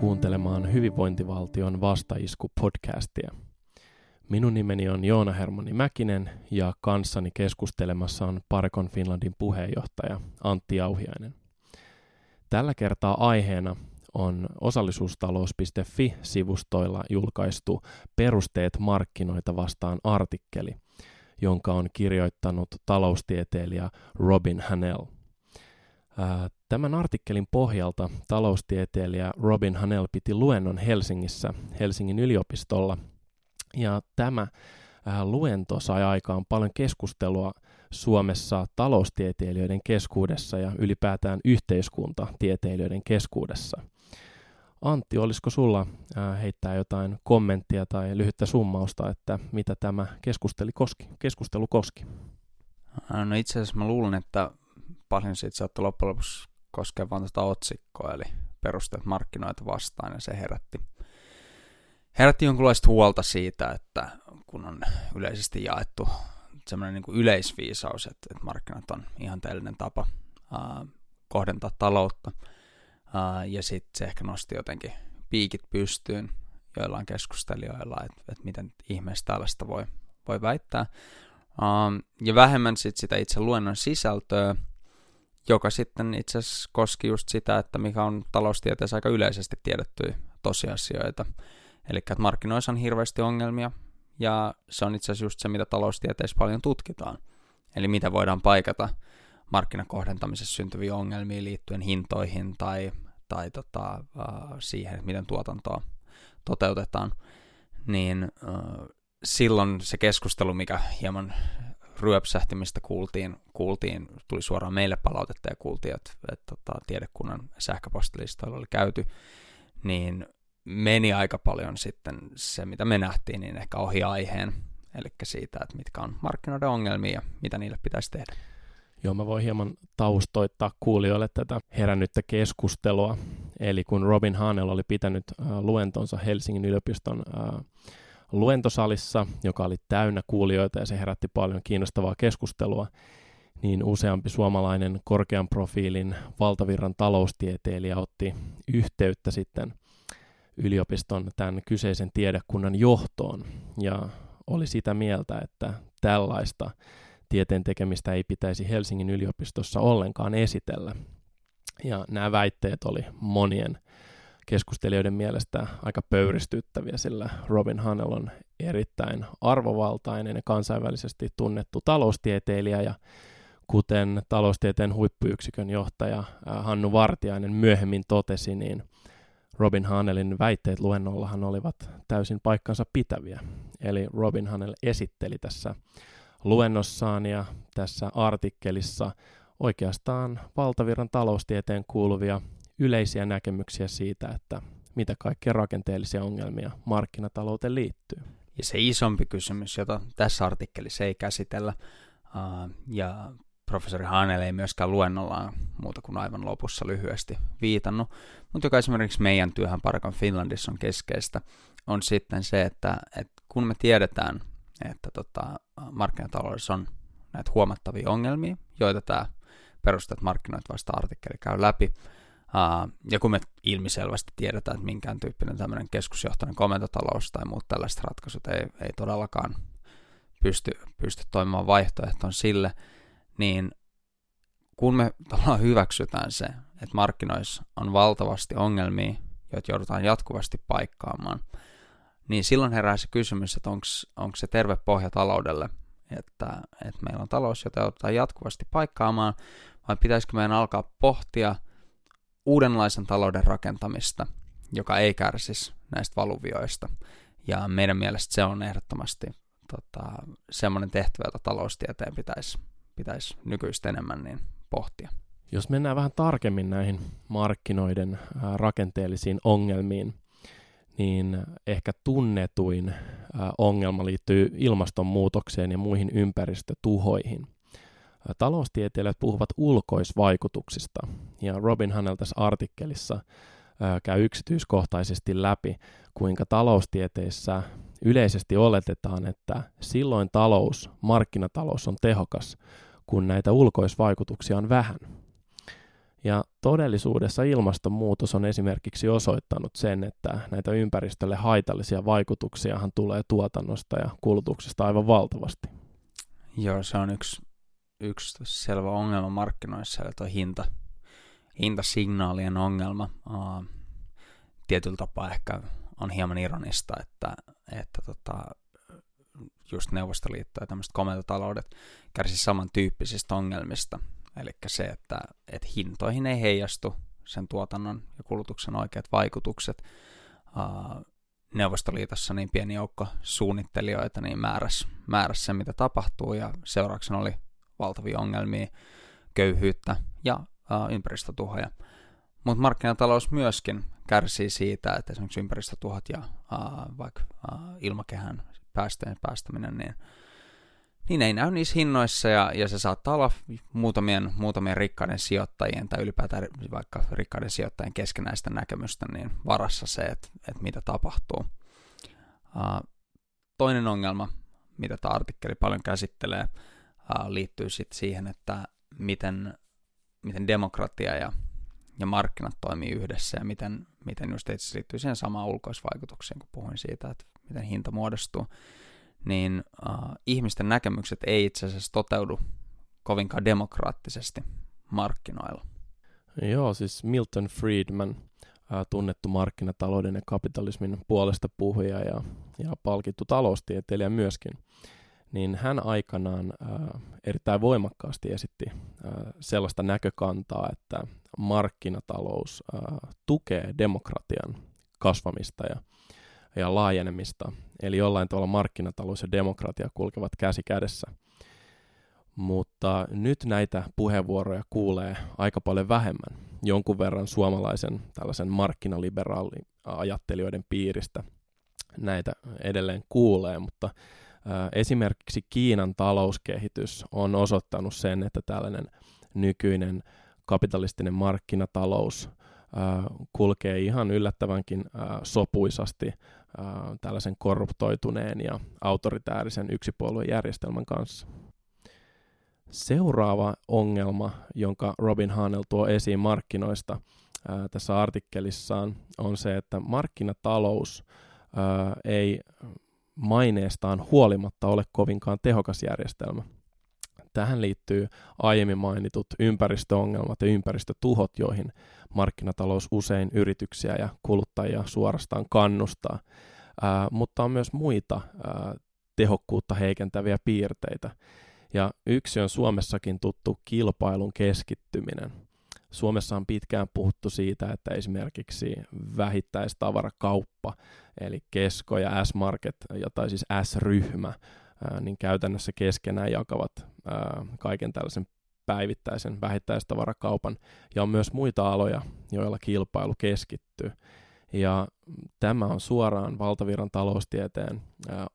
kuuntelemaan Hyvinvointivaltion vastaisku-podcastia. Minun nimeni on Joona Hermanni Mäkinen ja kanssani keskustelemassa on Parecon Finlandin puheenjohtaja Antti Jauhiainen. Tällä kertaa aiheena on osallisuustalous.fi-sivustoilla julkaistu Perusteet markkinoita vastaan -artikkeli, jonka on kirjoittanut taloustieteilijä Robin Hahnel. Tämän artikkelin pohjalta taloustieteilijä Robin Hahnel piti luennon Helsingissä, Helsingin yliopistolla, ja tämä luento sai aikaan paljon keskustelua Suomessa taloustieteilijöiden keskuudessa ja ylipäätään yhteiskuntatieteilijöiden keskuudessa. Antti, olisiko sulla heittää jotain kommenttia tai lyhyttä summausta, että mitä tämä keskustelu koski? No itse asiassa mä luulen, että paljon siitä saattoi loppujen lopuksi koskea vain tästä otsikkoa, eli Perusteet markkinoita vastaan, ja se herätti jonkinlaista huolta siitä, että kun on yleisesti jaettu semmoinen niin kuin yleisviisaus, että markkinat on ihanteellinen tapa kohdentaa taloutta, ja sitten se ehkä nosti jotenkin piikit pystyyn joillain keskustelijoilla, että miten ihmeessä tällaista voi väittää. Ja vähemmän sitten sitä itse luennon sisältöä, joka sitten itse asiassa koski just sitä, että mikä on taloustieteessä aika yleisesti tiedettyjä tosiasioita. Eli että markkinoissa on hirveästi ongelmia, ja se on itse asiassa just se, mitä taloustieteessä paljon tutkitaan. Eli mitä voidaan paikata markkinakohdentamisessa syntyviä ongelmia liittyen hintoihin tai siihen, että miten tuotantoa toteutetaan. Niin silloin se keskustelu, mikä hieman ryöpsähtimistä kuultiin, tuli suoraan meille palautetta ja kuultiin, että tiedekunnan sähköpostilistoilla oli käyty, niin meni aika paljon sitten se, mitä me nähtiin, niin ehkä ohi aiheen, eli siitä, että mitkä on markkinoiden ongelmia ja mitä niille pitäisi tehdä. Joo, mä voin hieman taustoittaa kuulijoille tätä herännyttä keskustelua. Eli kun Robin Hahnel oli pitänyt luentonsa Helsingin yliopiston luentosalissa, joka oli täynnä kuulijoita ja se herätti paljon kiinnostavaa keskustelua, niin useampi suomalainen korkean profiilin valtavirran taloustieteilijä otti yhteyttä sitten yliopiston tämän kyseisen tiedekunnan johtoon ja oli sitä mieltä, että tällaista tieteen tekemistä ei pitäisi Helsingin yliopistossa ollenkaan esitellä. Ja nämä väitteet oli monien keskustelijoiden mielestä aika pöyristyttäviä, sillä Robin Hahnel on erittäin arvovaltainen ja kansainvälisesti tunnettu taloustieteilijä, ja kuten taloustieteen huippuyksikön johtaja Hannu Vartiainen myöhemmin totesi, niin Robin Hahnelin väitteet luennollahan olivat täysin paikkansa pitäviä. Eli Robin Hahnel esitteli tässä luennossaan ja tässä artikkelissa oikeastaan valtavirran taloustieteen kuuluvia yleisiä näkemyksiä siitä, että mitä kaikkea rakenteellisia ongelmia markkinatalouteen liittyy. Ja se isompi kysymys, jota tässä artikkelissa ei käsitellä, ja professori Hahnel ei myöskään luennollaan muuta kuin aivan lopussa lyhyesti viitannut, mutta joka esimerkiksi meidän työhön Parecon Finlandissa on keskeistä, on sitten se, että kun me tiedetään, että markkinataloudessa on näitä huomattavia ongelmia, joita tämä Perusteet markkinoita vasta -artikkeli käy läpi, ja kun me ilmiselvästi tiedetään, että minkään tyyppinen tämmöinen keskusjohtoinen komentotalous tai muut tällaiset ratkaisut ei todellakaan pysty toimimaan vaihtoehtoon sille, niin kun me hyväksytään se, että markkinoissa on valtavasti ongelmia, joita joudutaan jatkuvasti paikkaamaan, niin silloin herää se kysymys, että onko se terve pohja taloudelle, että meillä on talous, jota joudutaan jatkuvasti paikkaamaan, vai pitäisikö meidän alkaa pohtia uudenlaisen talouden rakentamista, joka ei kärsisi näistä valuvioista. Ja meidän mielestä se on ehdottomasti semmoinen tehtävä, jota taloustieteen pitäisi nykyistä enemmän niin pohtia. Jos mennään vähän tarkemmin näihin markkinoiden rakenteellisiin ongelmiin, niin ehkä tunnetuin ongelma liittyy ilmastonmuutokseen ja muihin ympäristötuhoihin. Taloustieteilijät puhuvat ulkoisvaikutuksista, ja Robin Hahnel tässä artikkelissa käy yksityiskohtaisesti läpi, kuinka taloustieteissä yleisesti oletetaan, että silloin markkinatalous on tehokas, kun näitä ulkoisvaikutuksia on vähän. Ja todellisuudessa ilmastonmuutos on esimerkiksi osoittanut sen, että näitä ympäristölle haitallisia vaikutuksiahan tulee tuotannosta ja kulutuksesta aivan valtavasti. Joo, se on yksi selvä ongelma markkinoissa, eli tuo hintasignaalien ongelma. Tietyllä tapaa ehkä on hieman ironista, että just Neuvostoliitto ja tämmöiset komentotaloudet kärsi samantyyppisistä ongelmista. Eli se, että hintoihin ei heijastu sen tuotannon ja kulutuksen oikeat vaikutukset. Neuvostoliitossa niin pieni joukko suunnittelijoita niin määräsi sen, mitä tapahtuu, ja seurauksena oli valtavia ongelmia, köyhyyttä ja ympäristötuhoja. Mutta markkinatalous myöskin kärsii siitä, että esimerkiksi ympäristötuhot ja vaikka ilmakehän päästöjen päästäminen, niin ei näy niissä hinnoissa, ja se saattaa olla muutamien rikkaiden sijoittajien tai ylipäätään vaikka rikkaiden sijoittajien keskenäistä näkemystä niin varassa se, että mitä tapahtuu. Toinen ongelma, mitä tämä artikkeli paljon käsittelee, liittyy sitten siihen, että miten demokratia ja markkinat toimii yhdessä, ja miten just itse liittyy siihen samaan ulkoisvaikutukseen, kun puhuin siitä, että miten hinta muodostuu. Niin ihmisten näkemykset ei itse asiassa toteudu kovinkaan demokraattisesti markkinoilla. Joo, siis Milton Friedman, tunnettu markkinatalouden ja kapitalismin puolesta puhuja ja palkittu taloustieteilijä myöskin, niin hän aikanaan erittäin voimakkaasti esitti sellaista näkökantaa, että markkinatalous tukee demokratian kasvamista ja laajenemista, eli jollain tavalla markkinatalous ja demokratia kulkevat käsi kädessä. Mutta nyt näitä puheenvuoroja kuulee aika paljon vähemmän, jonkun verran suomalaisen tällaisen markkinaliberaali-ajattelijoiden piiristä näitä edelleen kuulee, mutta esimerkiksi Kiinan talouskehitys on osoittanut sen, että tällainen nykyinen kapitalistinen markkinatalous kulkee ihan yllättävänkin sopuisasti tällaisen korruptoituneen ja autoritäärisen yksipuoluejärjestelmän kanssa. Seuraava ongelma, jonka Robin Hahnel tuo esiin markkinoista tässä artikkelissaan, on se, että markkinatalous ei maineestaan huolimatta ole kovinkaan tehokas järjestelmä. Tähän liittyy aiemmin mainitut ympäristöongelmat ja ympäristötuhot, joihin markkinatalous usein yrityksiä ja kuluttajia suorastaan kannustaa, mutta on myös muita tehokkuutta heikentäviä piirteitä. Ja yksi on Suomessakin tuttu kilpailun keskittyminen. Suomessa on pitkään puhuttu siitä, että esimerkiksi vähittäistavarakauppa, eli Kesko ja S-market, tai siis S-ryhmä, niin käytännössä keskenään jakavat kaiken tällaisen päivittäisen vähittäistavarakaupan, ja on myös muita aloja, joilla kilpailu keskittyy. Ja tämä on suoraan valtavirran taloustieteen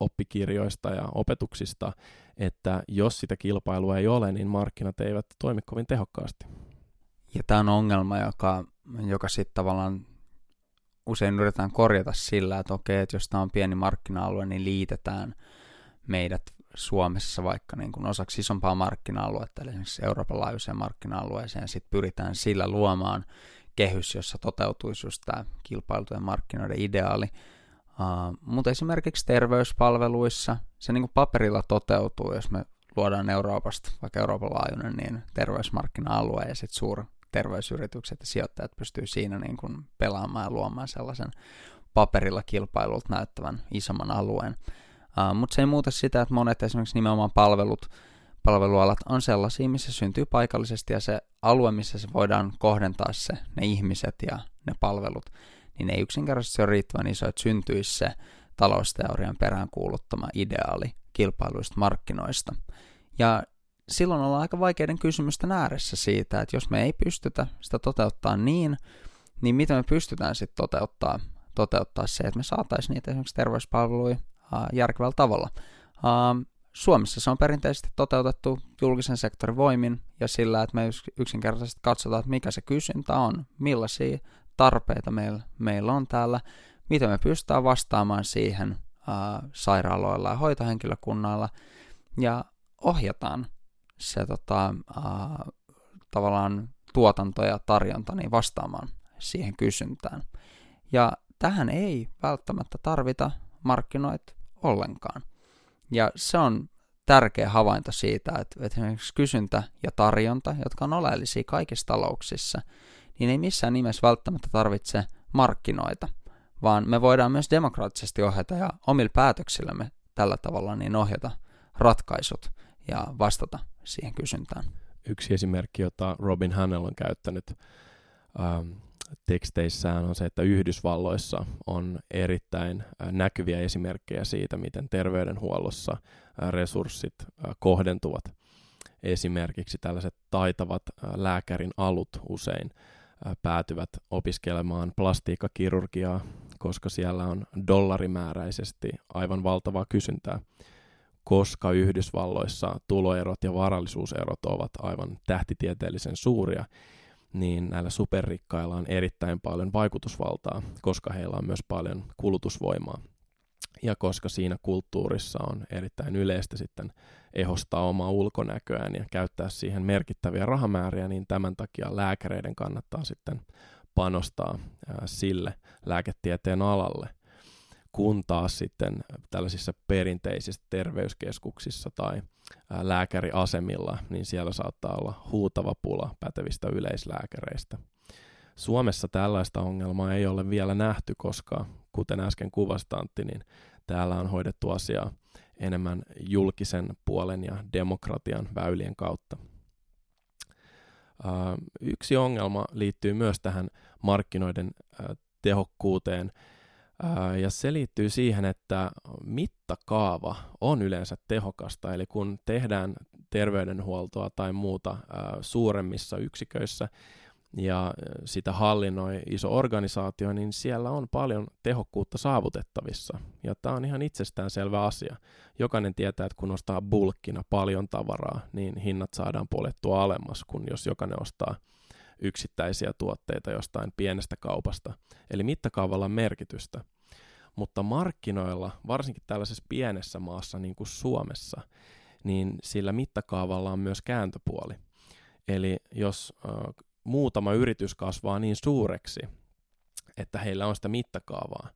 oppikirjoista ja opetuksista, että jos sitä kilpailua ei ole, niin markkinat eivät toimi kovin tehokkaasti. Ja tämä on ongelma, joka sitten tavallaan usein yritetään korjata sillä, että okei, että jos tämä on pieni markkina-alue, niin liitetään meidät Suomessa vaikka niin kuin osaksi isompaa markkina-aluetta, eli esimerkiksi Euroopan laajuiseen markkina-alueeseen, sitten pyritään sillä luomaan kehys, jossa toteutuisi just tämä kilpailujen markkinoiden ideaali. Mutta esimerkiksi terveyspalveluissa se niin kuin paperilla toteutuu, jos me luodaan Euroopasta, vaikka Euroopan laajuinen, niin terveysmarkkina-alue ja sitten suurterveysyritykset ja sijoittajat pystyy siinä niin kuin pelaamaan ja luomaan sellaisen paperilla kilpailulta näyttävän isomman alueen. Mutta se ei muuta sitä, että monet esimerkiksi nimenomaan palvelualat on sellaisia, missä syntyy paikallisesti, ja se alue, missä se voidaan kohdentaa ne ihmiset ja ne palvelut, niin ei yksinkertaisesti ole riittävän iso, että syntyisi se talousteorian peräänkuuluttama ideaali kilpailuista markkinoista. Ja silloin ollaan aika vaikeiden kysymysten ääressä siitä, että jos me ei pystytä sitä toteuttaa niin miten me pystytään sitten toteuttaa se, että me saataisiin niitä esimerkiksi terveyspalveluja järkevällä tavalla. Suomessa se on perinteisesti toteutettu julkisen sektorin voimin ja sillä, että me yksinkertaisesti katsotaan, että mikä se kysyntä on, millaisia tarpeita meillä on täällä, miten me pystytään vastaamaan siihen sairaaloilla ja hoitohenkilökunnalla, ja ohjataan se tavallaan tuotanto ja tarjonta niin vastaamaan siihen kysyntään. Ja tähän ei välttämättä tarvita markkinoita ollenkaan. Ja se on tärkeä havainto siitä, että esimerkiksi kysyntä ja tarjonta, jotka on oleellisia kaikissa talouksissa, niin ei missään nimessä välttämättä tarvitse markkinoita, vaan me voidaan myös demokraattisesti ohjata ja omilla päätöksillämme tällä tavalla niin ohjata ratkaisut ja vastata siihen kysyntään. Yksi esimerkki, jota Robin Hahnel on käyttänyt teksteissään, on se, että Yhdysvalloissa on erittäin näkyviä esimerkkejä siitä, miten terveydenhuollossa resurssit kohdentuvat. Esimerkiksi tällaiset taitavat lääkärin alut usein päätyvät opiskelemaan plastiikkakirurgiaa, koska siellä on dollarimääräisesti aivan valtavaa kysyntää, koska Yhdysvalloissa tuloerot ja varallisuuserot ovat aivan tähtitieteellisen suuria, niin näillä superrikkailla on erittäin paljon vaikutusvaltaa, koska heillä on myös paljon kulutusvoimaa. Ja koska siinä kulttuurissa on erittäin yleistä sitten ehostaa omaa ulkonäköään ja käyttää siihen merkittäviä rahamääriä, niin tämän takia lääkäreiden kannattaa sitten panostaa sille lääketieteen alalle, kun taas sitten tällaisissa perinteisissä terveyskeskuksissa tai lääkäriasemilla, niin siellä saattaa olla huutava pula pätevistä yleislääkäreistä. Suomessa tällaista ongelmaa ei ole vielä nähty, koska kuten äsken kuvasi Antti, niin täällä on hoidettu asiaa enemmän julkisen puolen ja demokratian väylien kautta. Yksi ongelma liittyy myös tähän markkinoiden tehokkuuteen, ja se liittyy siihen, että mittakaava on yleensä tehokasta, eli kun tehdään terveydenhuoltoa tai muuta suuremmissa yksiköissä ja sitä hallinnoi iso organisaatio, niin siellä on paljon tehokkuutta saavutettavissa. Ja tämä on ihan itsestäänselvä asia. Jokainen tietää, että kun ostaa bulkkina paljon tavaraa, niin hinnat saadaan poljettua alemmas kuin jos jokainen ostaa yksittäisiä tuotteita jostain pienestä kaupasta. Eli mittakaavalla on merkitystä. Mutta markkinoilla, varsinkin tällaisessa pienessä maassa niin kuin Suomessa, niin sillä mittakaavalla on myös kääntöpuoli. Eli jos muutama yritys kasvaa niin suureksi, että heillä on sitä mittakaavaa,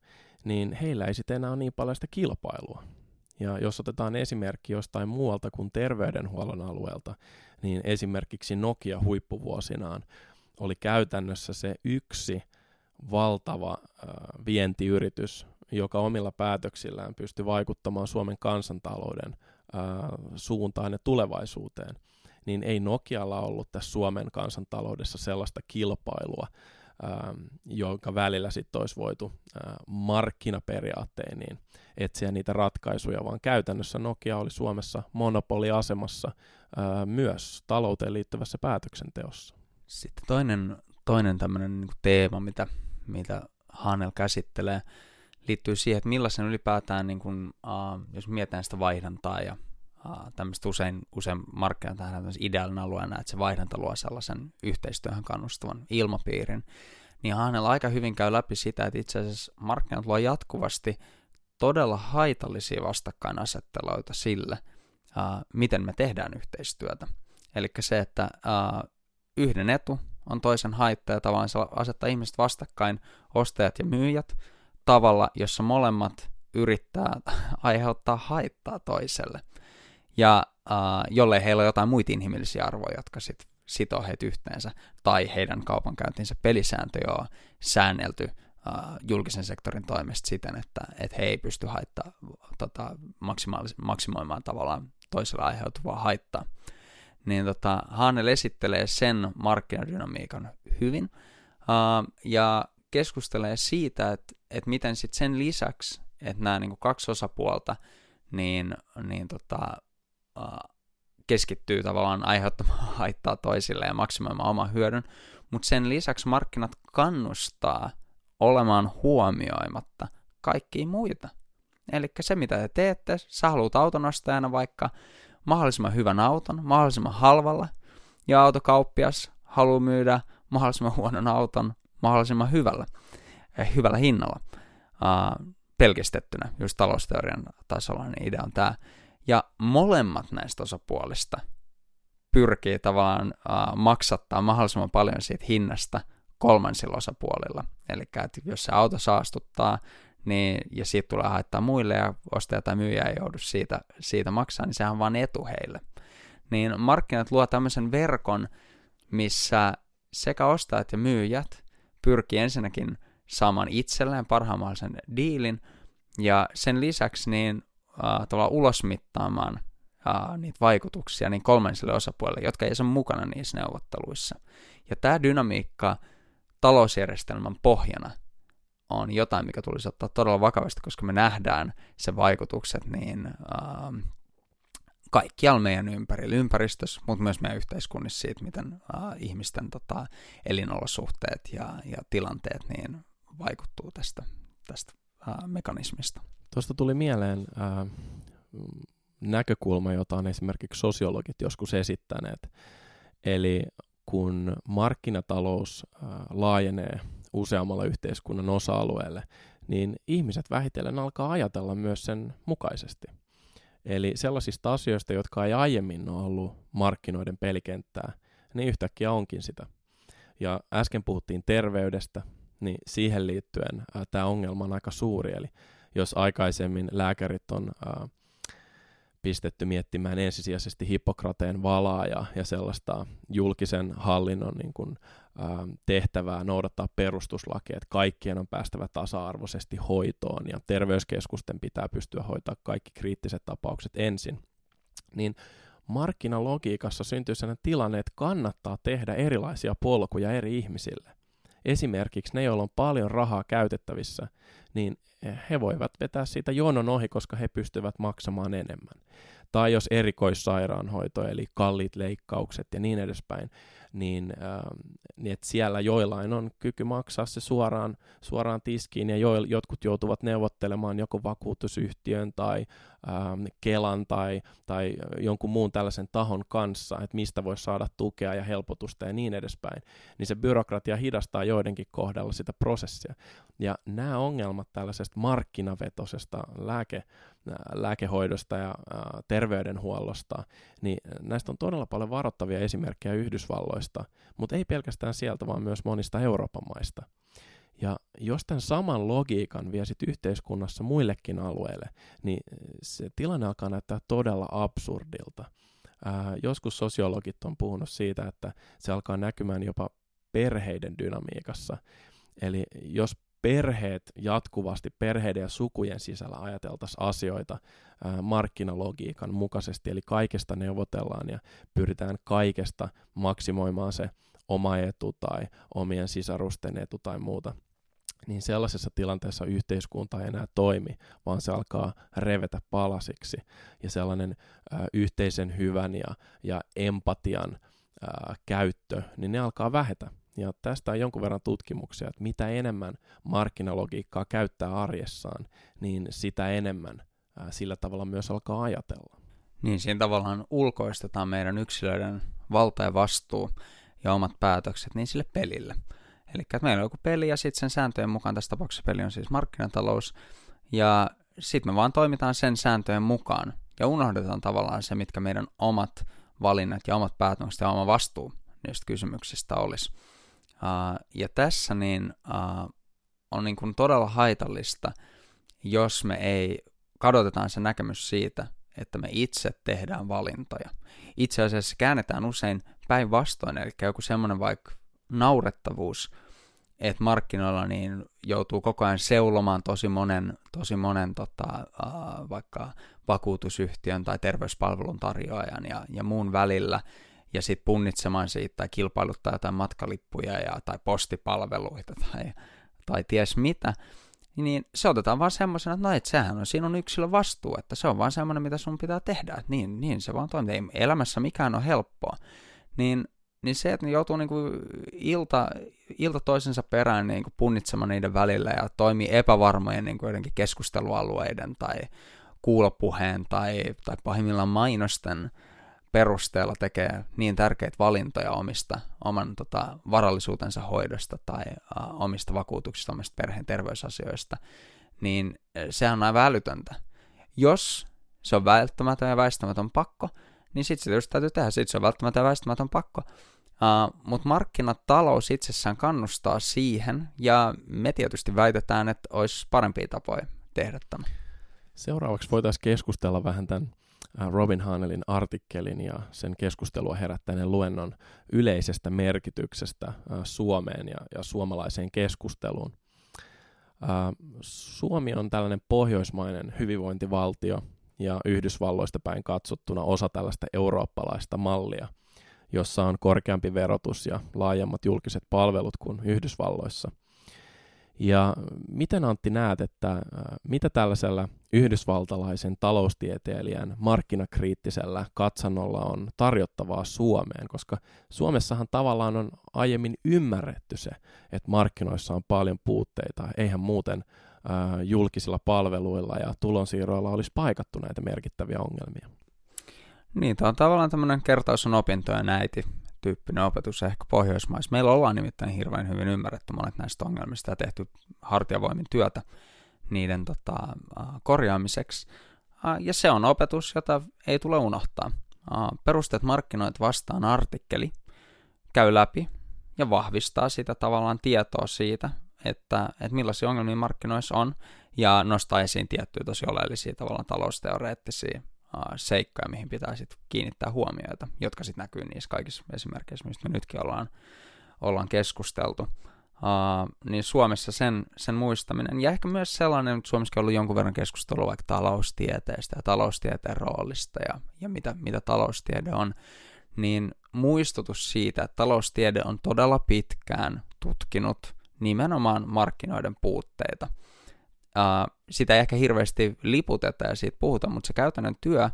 niin heillä ei sitten enää ole niin paljon sitä kilpailua. Ja jos otetaan esimerkki jostain muualta kuin terveydenhuollon alueelta, niin esimerkiksi Nokia huippuvuosinaan oli käytännössä se yksi valtava vientiyritys, joka omilla päätöksillään pystyi vaikuttamaan Suomen kansantalouden suuntaan ja tulevaisuuteen. Niin ei Nokialla ollut tässä Suomen kansantaloudessa sellaista kilpailua, jonka välillä sitten olisi voitu markkinaperiaattein niin etsiä niitä ratkaisuja, vaan käytännössä Nokia oli Suomessa monopoliasemassa myös talouteen liittyvässä päätöksenteossa. Sitten toinen tämmöinen niin kuin teema, mitä Hahnel käsittelee, liittyy siihen, että millaisen ylipäätään, niin kuin, jos mietitään sitä vaihdantaa ja tämmöistä usein markkinoidaan tämmöisen ideaalin alueena, että se vaihdanta luo sellaisen yhteistyöhön kannustavan ilmapiirin, niin hänellä aika hyvin käy läpi sitä, että itse asiassa markkinat luo jatkuvasti todella haitallisia vastakkainasetteluita sille, miten me tehdään yhteistyötä. Eli se, että yhden etu on toisen haitta ja tavallaan se asettaa ihmiset vastakkain, ostajat ja myyjät, tavalla, jossa molemmat yrittää aiheuttaa haittaa toiselle. Ja jollei heillä on jotain muita inhimillisiä arvoja, jotka sit sitoo heitä yhteensä, tai heidän kaupankäyntinsä pelisääntö on säännelty julkisen sektorin toimesta siten, että he ei pysty maksimoimaan tavallaan toisella aiheutuvaa haittaa. Niin Hahnel esittelee sen markkinadynamiikan hyvin ja keskustelee siitä, että miten sit sen lisäksi, että nämä niinku kaksi osapuolta keskittyy tavallaan aiheuttamaan haittaa toisille ja maksimoimaan oman hyödyn, mutta sen lisäksi markkinat kannustaa olemaan huomioimatta kaikkia muita. Eli se, mitä te teette, sä haluat auton ostajana vaikka mahdollisimman hyvän auton, mahdollisimman halvalla, ja autokauppias haluaa myydä mahdollisimman huonon auton mahdollisimman hyvällä hinnalla. Pelkistettynä, just talousteorian tasolla, niin idea on tämä. Ja molemmat näistä osapuolista pyrkii tavallaan maksattaa mahdollisimman paljon siitä hinnasta kolmansilla osapuolilla. Eli jos se auto saastuttaa niin, ja siitä tulee haittaa muille ja ostaja tai myyjä ei joudu siitä maksaa, niin sehän on vain etu heille. Niin markkinat luo tämmöisen verkon, missä sekä ostajat ja myyjät pyrkii ensinnäkin saamaan itselleen parhaan mahdollisen diilin ja sen lisäksi niin ulosmittaamaan niitä vaikutuksia niin kolmansille osapuolille, jotka ei ole mukana niissä neuvotteluissa. Ja tämä dynamiikka talousjärjestelmän pohjana on jotain, mikä tulisi ottaa todella vakavasti, koska me nähdään sen vaikutukset niin kaikkialla meidän ympäristössä, mutta myös meidän yhteiskunnissa siitä, miten ihmisten elinolosuhteet ja tilanteet niin vaikuttuu tästä mekanismista. Tuosta tuli mieleen näkökulma, jota on esimerkiksi sosiologit joskus esittäneet. Eli kun markkinatalous laajenee useammalle yhteiskunnan osa-alueelle, niin ihmiset vähitellen alkaa ajatella myös sen mukaisesti. Eli sellaisista asioista, jotka ei aiemmin ole ollut markkinoiden pelikenttää, niin yhtäkkiä onkin sitä. Ja äsken puhuttiin terveydestä, niin siihen liittyen tämä ongelma on aika suuri. Eli jos aikaisemmin lääkärit on pistetty miettimään ensisijaisesti Hippokrateen valaa ja sellaista julkisen hallinnon niin kuin, tehtävää noudattaa perustuslakia, että kaikkien on päästävä tasa-arvoisesti hoitoon ja terveyskeskusten pitää pystyä hoitamaan kaikki kriittiset tapaukset ensin, niin markkinalogiikassa syntyy sellainen tilanne, että kannattaa tehdä erilaisia polkuja eri ihmisille. Esimerkiksi ne, joilla on paljon rahaa käytettävissä, niin he voivat vetää siitä jonon ohi, koska he pystyvät maksamaan enemmän. Tai jos erikoissairaanhoito, eli kalliit leikkaukset ja niin edespäin, niin että siellä joillain on kyky maksaa se suoraan tiskiin, ja jotkut joutuvat neuvottelemaan joko vakuutusyhtiön tai Kelan tai jonkun muun tällaisen tahon kanssa, että mistä voi saada tukea ja helpotusta ja niin edespäin, niin se byrokratia hidastaa joidenkin kohdalla sitä prosessia. Ja nämä ongelmat tällaisesta markkinavetoisesta lääkehoidosta ja terveydenhuollosta, niin näistä on todella paljon varoittavia esimerkkejä Yhdysvalloista, mutta ei pelkästään sieltä, vaan myös monista Euroopan maista. Ja jos tämän saman logiikan vie sitten yhteiskunnassa muillekin alueille, niin se tilanne alkaa näyttää todella absurdilta. Joskus sosiologit on puhunut siitä, että se alkaa näkymään jopa perheiden dynamiikassa. Eli jos perheiden ja sukujen sisällä ajateltaisiin asioita markkinalogiikan mukaisesti, eli kaikesta neuvotellaan ja pyritään kaikesta maksimoimaan se oma etu tai omien sisarusten etu tai muuta, niin sellaisessa tilanteessa yhteiskunta ei enää toimi, vaan se alkaa revetä palasiksi ja sellainen yhteisen hyvän ja empatian käyttö, niin ne alkaa vähetä. Ja tästä on jonkun verran tutkimuksia, että mitä enemmän markkinalogiikkaa käyttää arjessaan, niin sitä enemmän sillä tavalla myös alkaa ajatella. Niin, siinä tavallaan ulkoistetaan meidän yksilöiden valta ja vastuu ja omat päätökset niin sille pelille. Eli meillä on joku peli ja sitten sen sääntöjen mukaan, tässä tapauksessa peli on siis markkinatalous, ja sitten me vaan toimitaan sen sääntöjen mukaan ja unohdetaan tavallaan se, mitkä meidän omat valinnat ja omat päätökset ja oma vastuu niistä kysymyksistä olisi. Ja tässä niin, on niin kuin todella haitallista, jos me ei kadotetaan se näkemys siitä, että me itse tehdään valintoja. Itse asiassa käännetään usein päinvastoin, eli joku semmoinen vaikka naurettavuus, että markkinoilla niin joutuu koko ajan seulomaan tosi monen vaikka vakuutusyhtiön tai terveyspalvelun tarjoajan ja muun välillä, ja sitten punnitsemaan siitä tai kilpailuttaa jotain matkalippuja tai postipalveluita tai ties mitä, niin se otetaan vaan semmoisena, että no et sehän on, siinä on yksilön vastuu, että se on vaan semmoinen, mitä sun pitää tehdä, että niin se vaan toimii, ei elämässä mikään on helppoa, niin se, että ne joutuu niinku ilta toisensa perään niinku punnitsemaan niiden välillä ja toimii epävarmojen niinku joidenkin keskustelualueiden tai kuulopuheen tai pahimmillaan mainosten perusteella tekee niin tärkeitä valintoja oman varallisuutensa hoidosta tai omista vakuutuksista, omista perheen terveysasioista, niin sehän on aivan älytöntä. Jos se on välttämätön ja väistämätön pakko, niin sitten se tietysti täytyy tehdä, sitten se on välttämättä väistämätön pakko. Mutta markkinatalous itsessään kannustaa siihen, ja me tietysti väitetään, että olisi parempia tapoja tehdä tämä. Seuraavaksi voitaisiin keskustella vähän tämän Robin Hahnelin artikkelin ja sen keskustelua herättäneen luennon yleisestä merkityksestä Suomeen ja suomalaiseen keskusteluun. Suomi on tällainen pohjoismainen hyvinvointivaltio ja Yhdysvalloista päin katsottuna osa tällaista eurooppalaista mallia, jossa on korkeampi verotus ja laajemmat julkiset palvelut kuin Yhdysvalloissa. Ja miten Antti näet, että mitä tällaisella yhdysvaltalaisen taloustieteilijän markkinakriittisellä katsannolla on tarjottavaa Suomeen, koska Suomessahan tavallaan on aiemmin ymmärretty se, että markkinoissa on paljon puutteita, eihän muuten julkisilla palveluilla ja tulonsiirroilla olisi paikattu näitä merkittäviä ongelmia. Niin, tämä on tavallaan tämmöinen kertaus on opintojen äiti -tyyppinen opetus ehkä Pohjoismaissa. Meillä ollaan nimittäin hirveän hyvin ymmärretty monet näistä ongelmista ja tehty hartiavoimin työtä niiden korjaamiseksi. Ja se on opetus, jota ei tule unohtaa. Perusteet markkinoita vastaan -artikkeli käy läpi ja vahvistaa sitä tavallaan tietoa siitä, että millaisia ongelmia markkinoissa on, ja nostaa esiin tiettyjä tosi oleellisia tavallaan talousteoreettisia seikkoja, mihin pitää sitten kiinnittää huomioita, jotka sitten näkyy niissä kaikissa esimerkkeissä, mistä me nytkin ollaan keskusteltu. Niin Suomessa sen muistaminen, ja ehkä myös sellainen, että Suomessakin on ollut jonkun verran keskustelua vaikka taloustieteestä ja taloustieteen roolista ja mitä taloustiede on, niin muistutus siitä, että taloustiede on todella pitkään tutkinut nimenomaan markkinoiden puutteita. Sitä ei ehkä hirveästi liputeta ja siitä puhuta, mutta se käytännön työ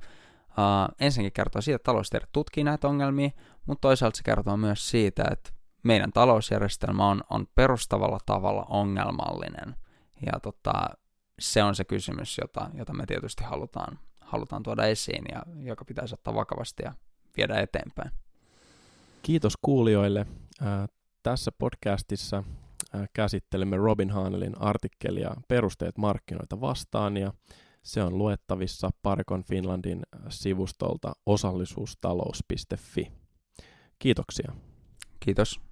ensinnäkin kertoo siitä, että taloustiede tutkii näitä ongelmia, mutta toisaalta se kertoo myös siitä, että meidän talousjärjestelmä on perustavalla tavalla ongelmallinen. Ja se on se kysymys, jota me tietysti halutaan tuoda esiin ja joka pitäisi ottaa vakavasti ja viedä eteenpäin. Kiitos kuulijoille. Tässä podcastissa käsittelemme Robin Hahnelin artikkelia Perusteet markkinoita vastaan, ja se on luettavissa Parecon Finlandin sivustolta osallisuustalous.fi. Kiitoksia. Kiitos.